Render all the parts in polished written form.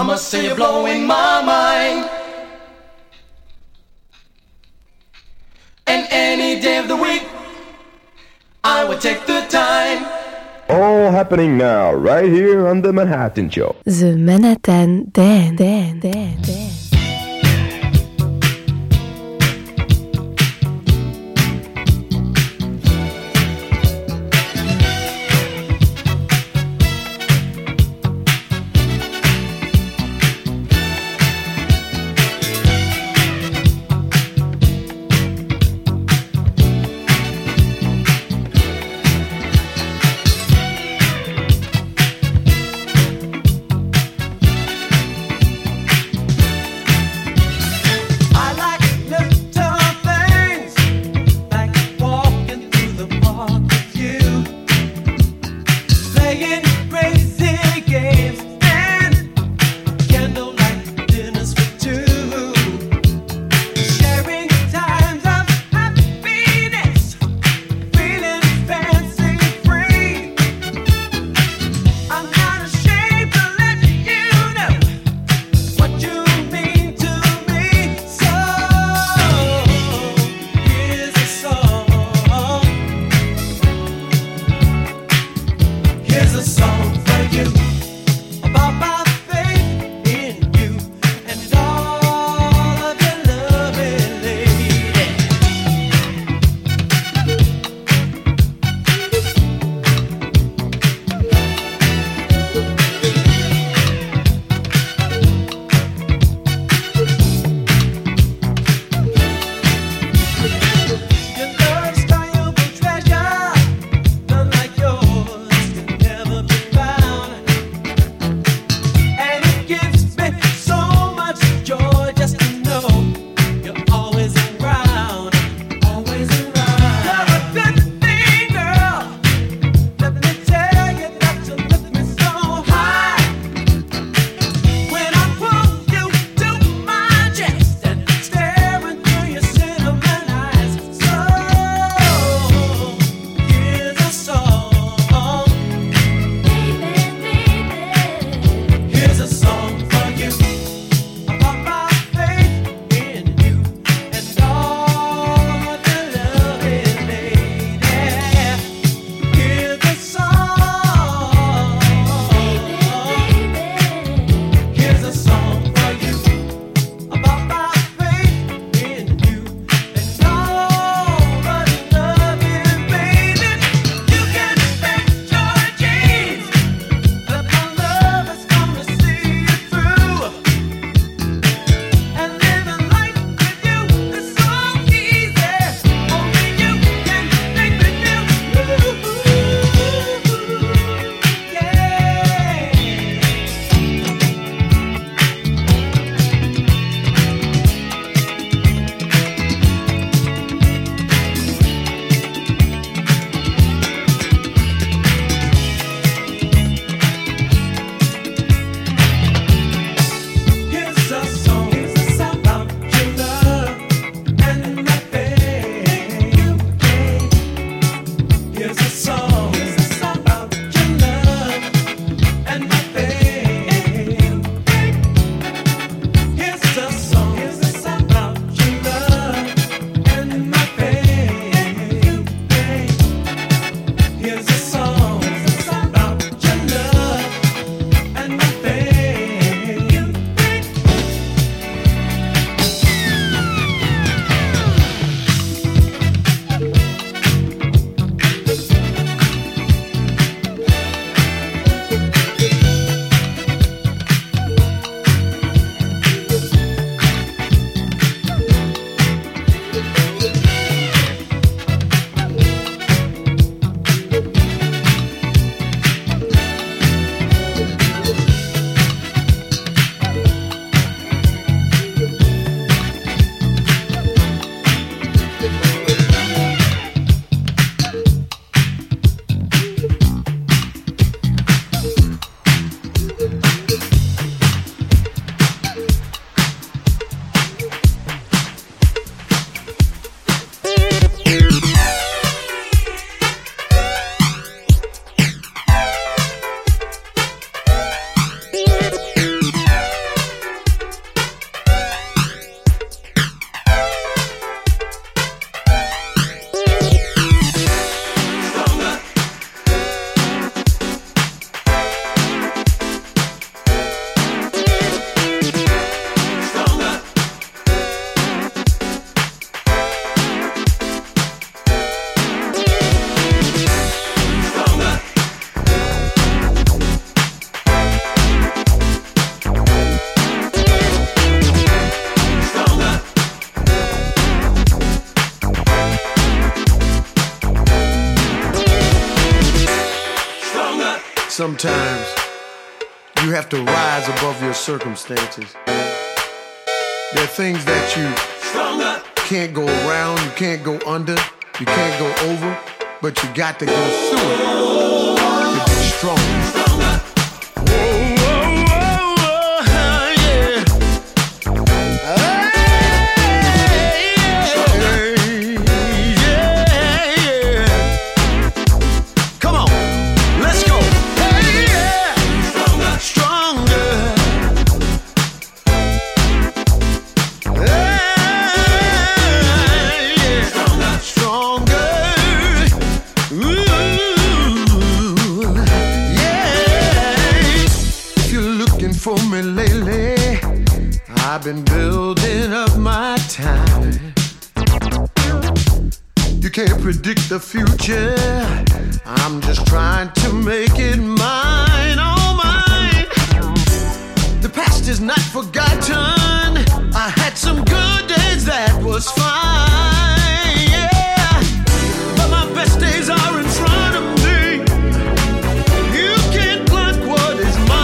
I must say you're blowing my mind. And any day of the week, I would take the time. All happening now, right here on The Manhattan Show. The Manhattan Dance. Bye. sometimes you have to rise above your circumstances. There are things that you can't go around, you can't go under, you can't go over, but you got to go through it to be stronger. I've been building up my time. You can't predict the future. I'm just trying to make it mine, oh mine. The past is not forgotten. I had some good days that was fine, yeah. But my best days are in front of me. You can't block what is mine.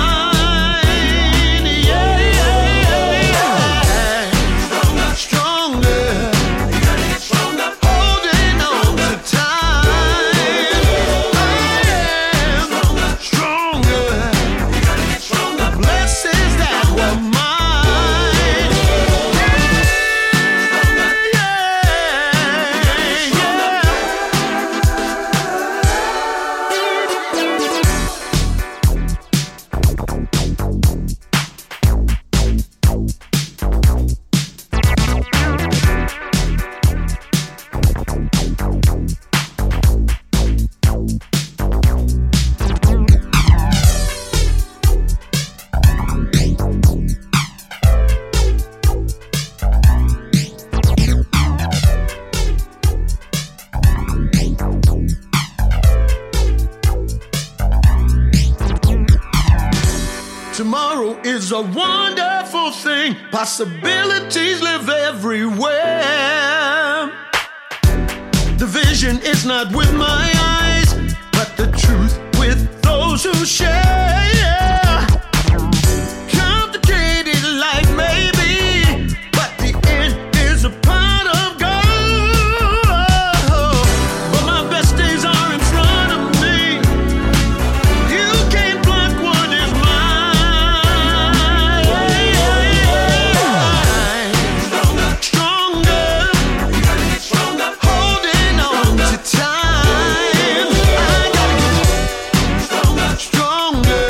A wonderful thing, possibilities live everywhere. The vision is not with my eyes, but the truth with those who share. Yeah. Complicated life maybe, but the end is a part of gold. But my best days are in front of me. You can't block what is mine. Stronger.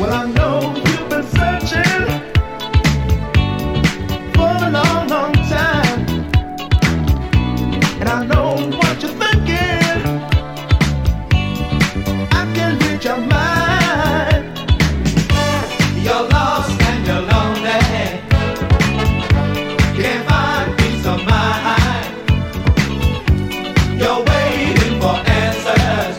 Well, I know you've been searching for a long, long time, and I know what you're thinking. I can read your mind. You're lost and you're lonely. Can't find peace of mind. You're waiting for answers.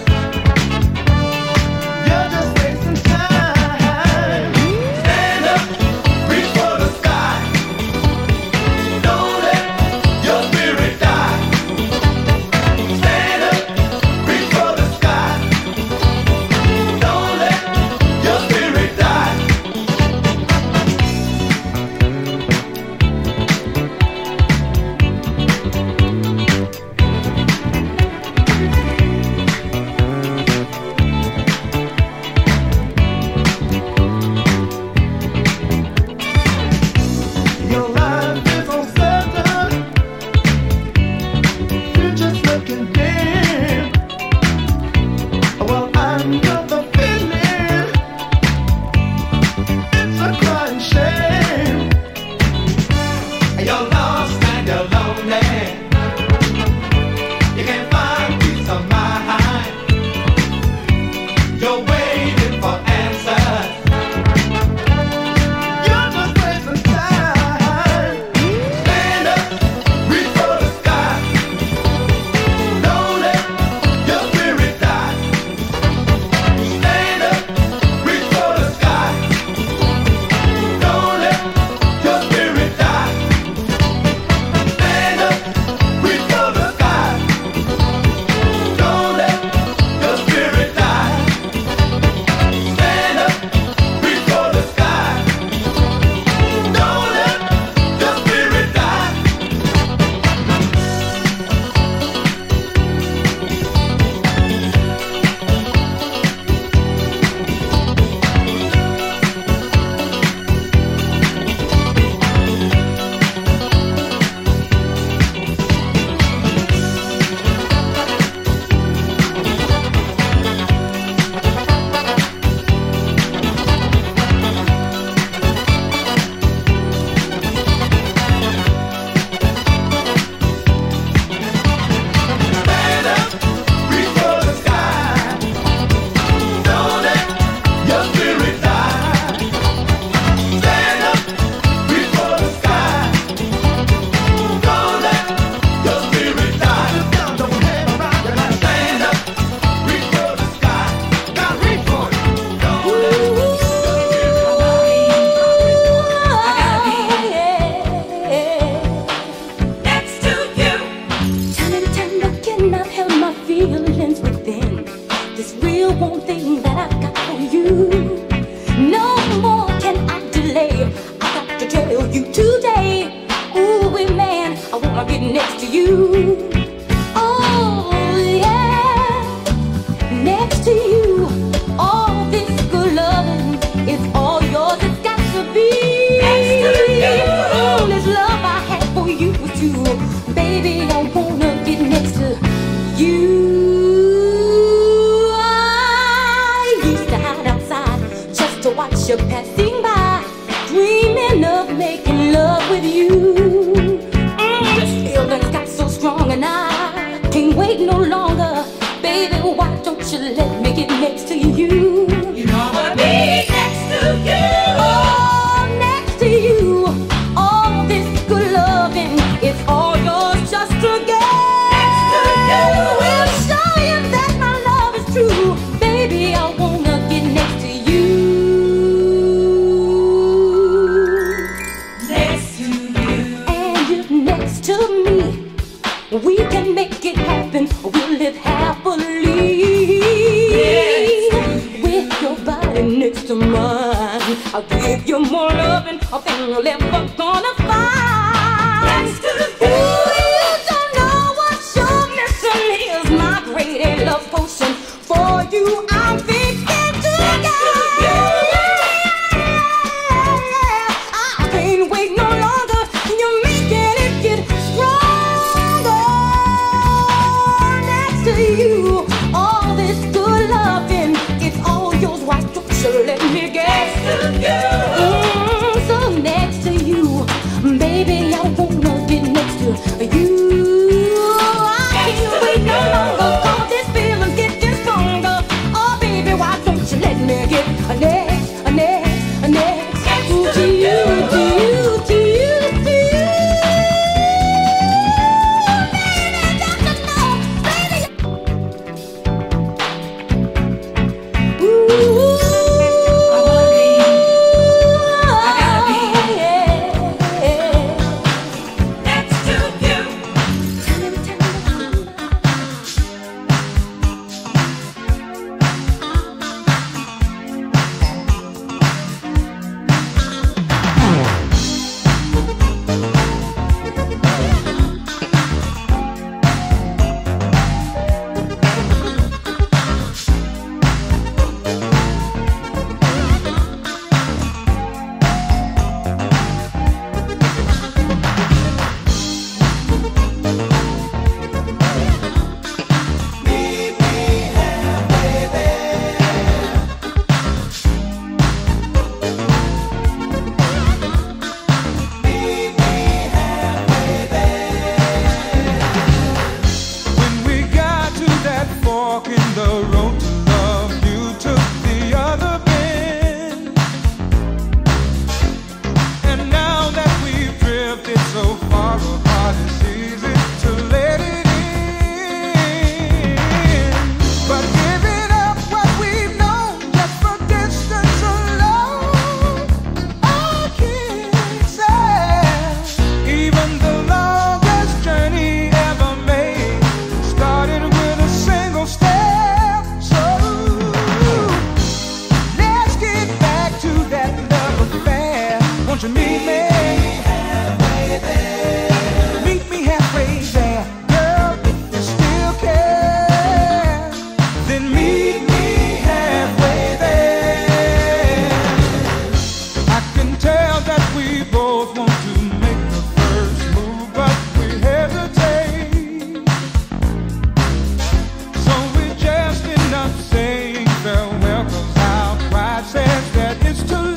All this good loving, it's all yours. Why don't you let me get? Won't you meet me halfway there? Meet me halfway there, girl, if you still care. Then meet me halfway there. I can tell that we both want to make the first move, but we hesitate. So we just end up saying farewell, 'cause our pride says that it's too late.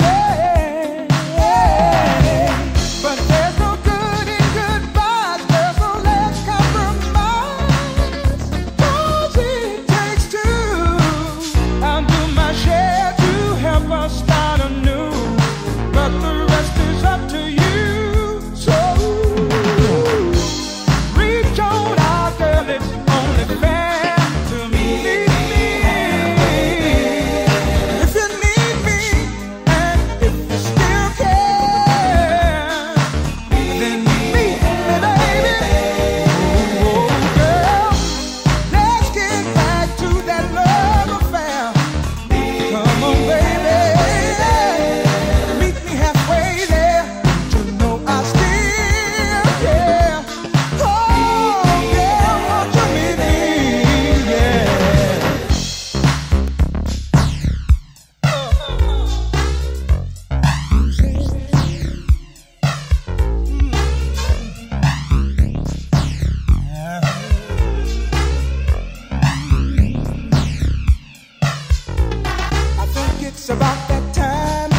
It's about that time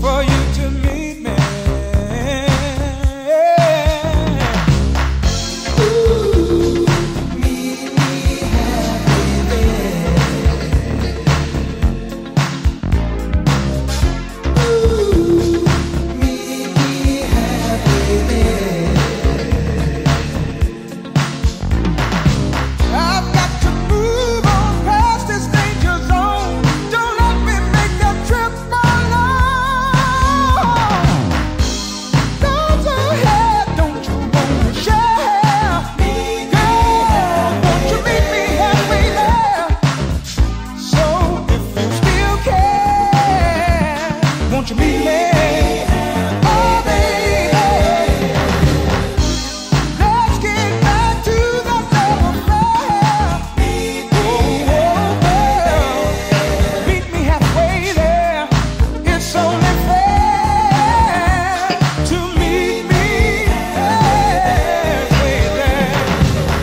for you to meet me. Ooh, meet me halfway there. Ooh, meet me halfway there. I've got to move on past this danger zone. Won't you meet me? Oh, baby, let's get back to the love affair. Oh, girl, meet me halfway there. It's only fair to meet me halfway there.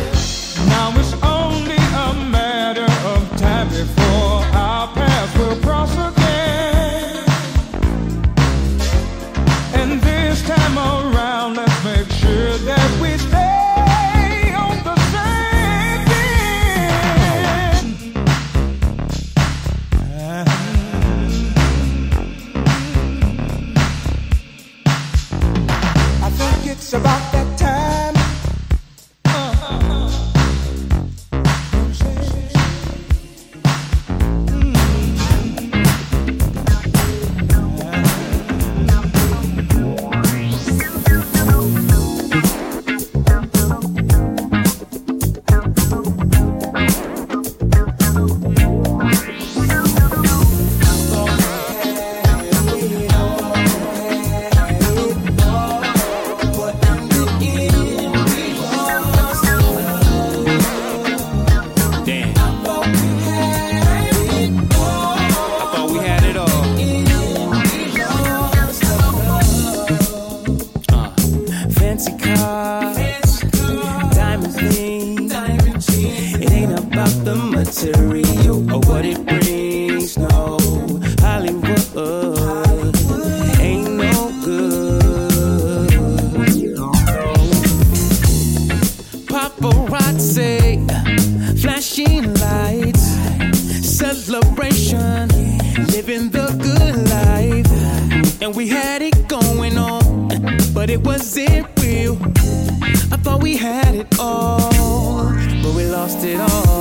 Now it's only a matter of time before our paths will cross again. And this time around, let's make sure that we stay on the same page. I think it's about that time. Material or what it brings, no. Hollywood ain't no good. Paparazzi, flashing lights, celebration, living the good life. And we had it going on, but it wasn't real. I thought we had it all, but we lost it all.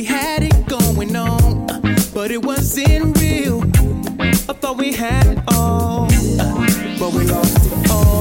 we had it going on, but it wasn't real. I thought we had it all, but we lost it all.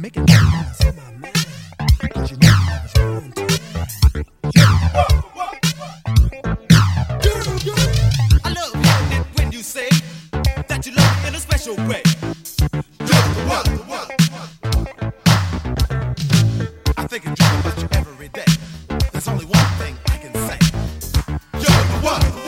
making plans in my mind, but you know I was going down. I love it when you say that you love in a special way. I think and dream about you every day. There's only one thing I can say. You're the one, tonight.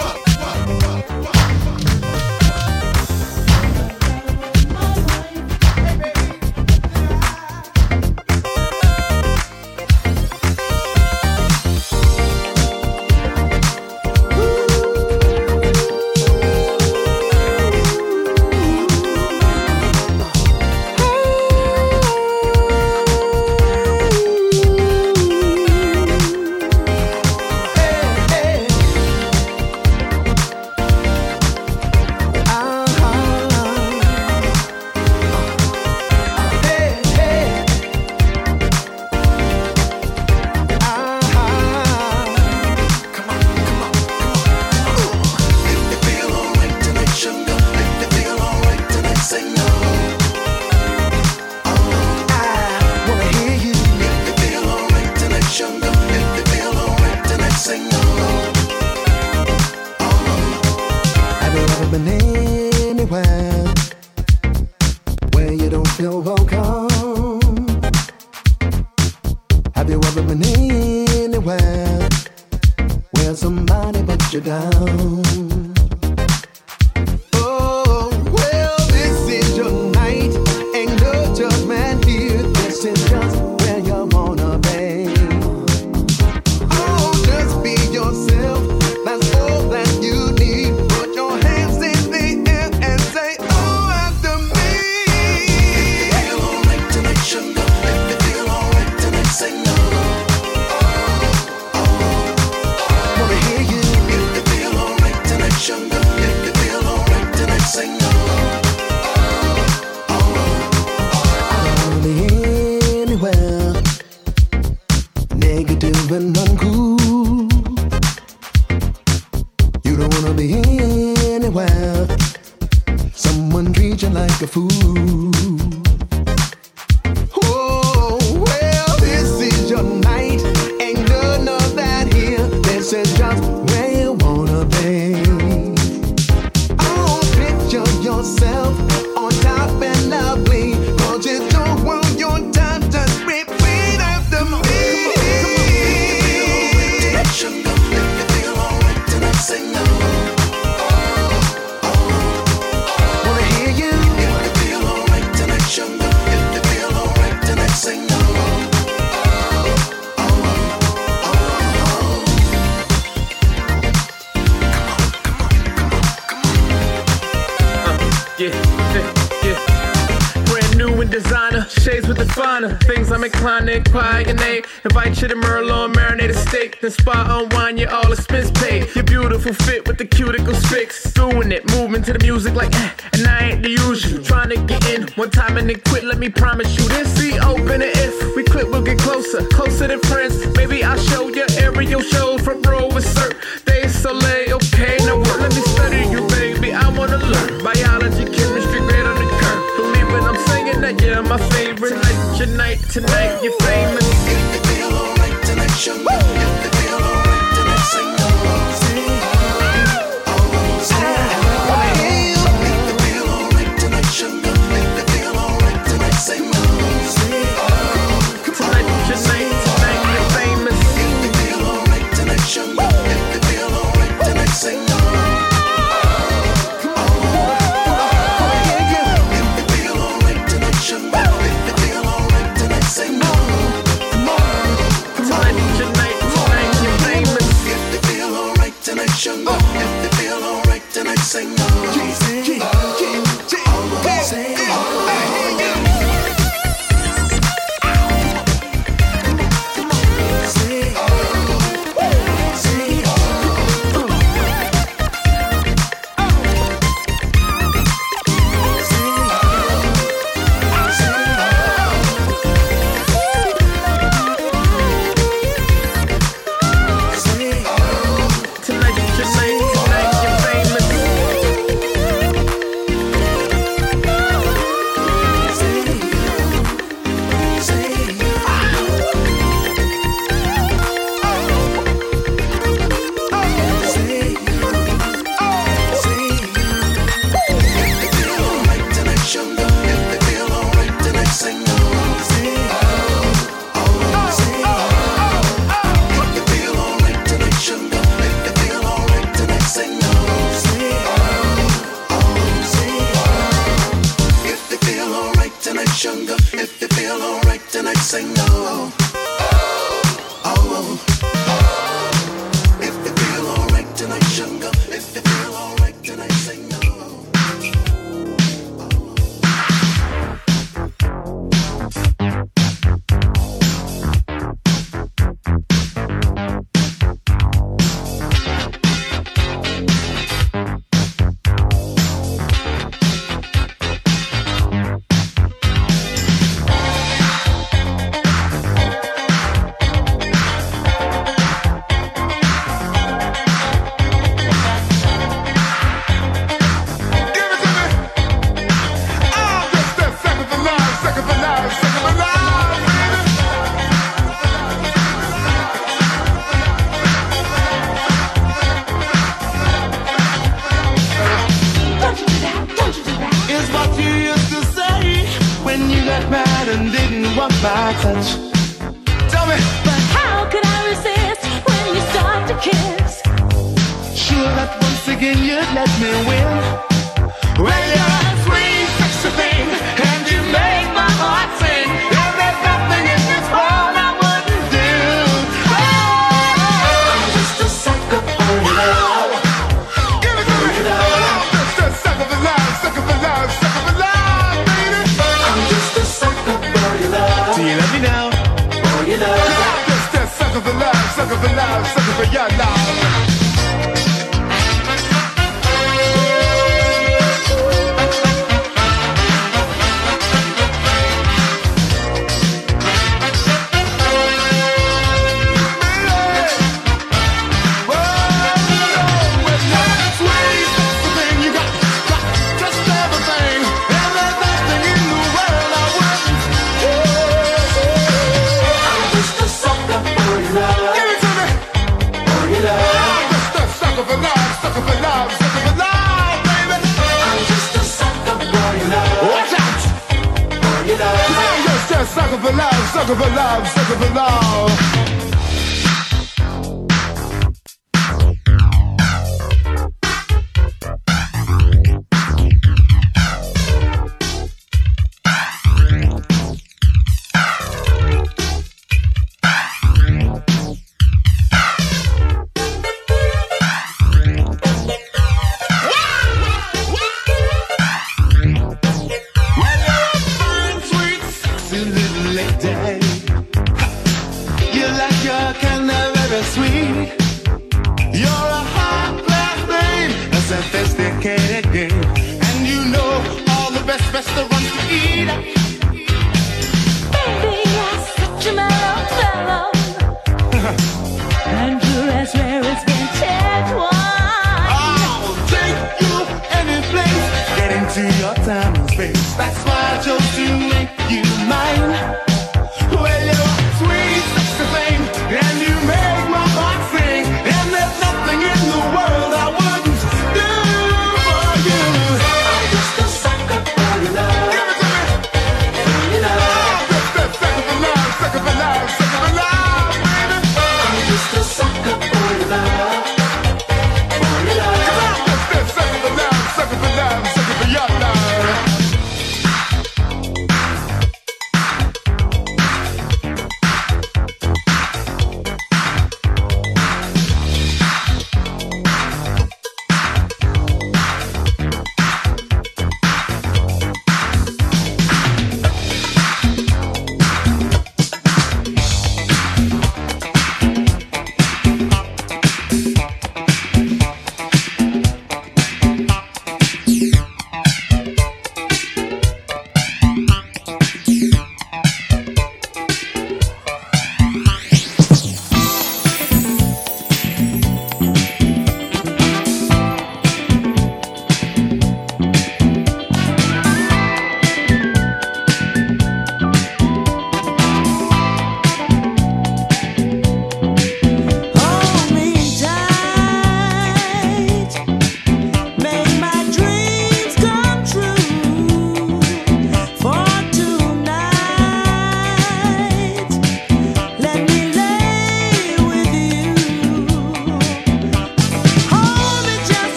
feel alright the next thing you know. Oh, oh, oh. If you feel alright the next thing you know. If you feel alright the next thing you know.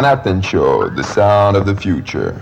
Manhattan Show, the sound of the future.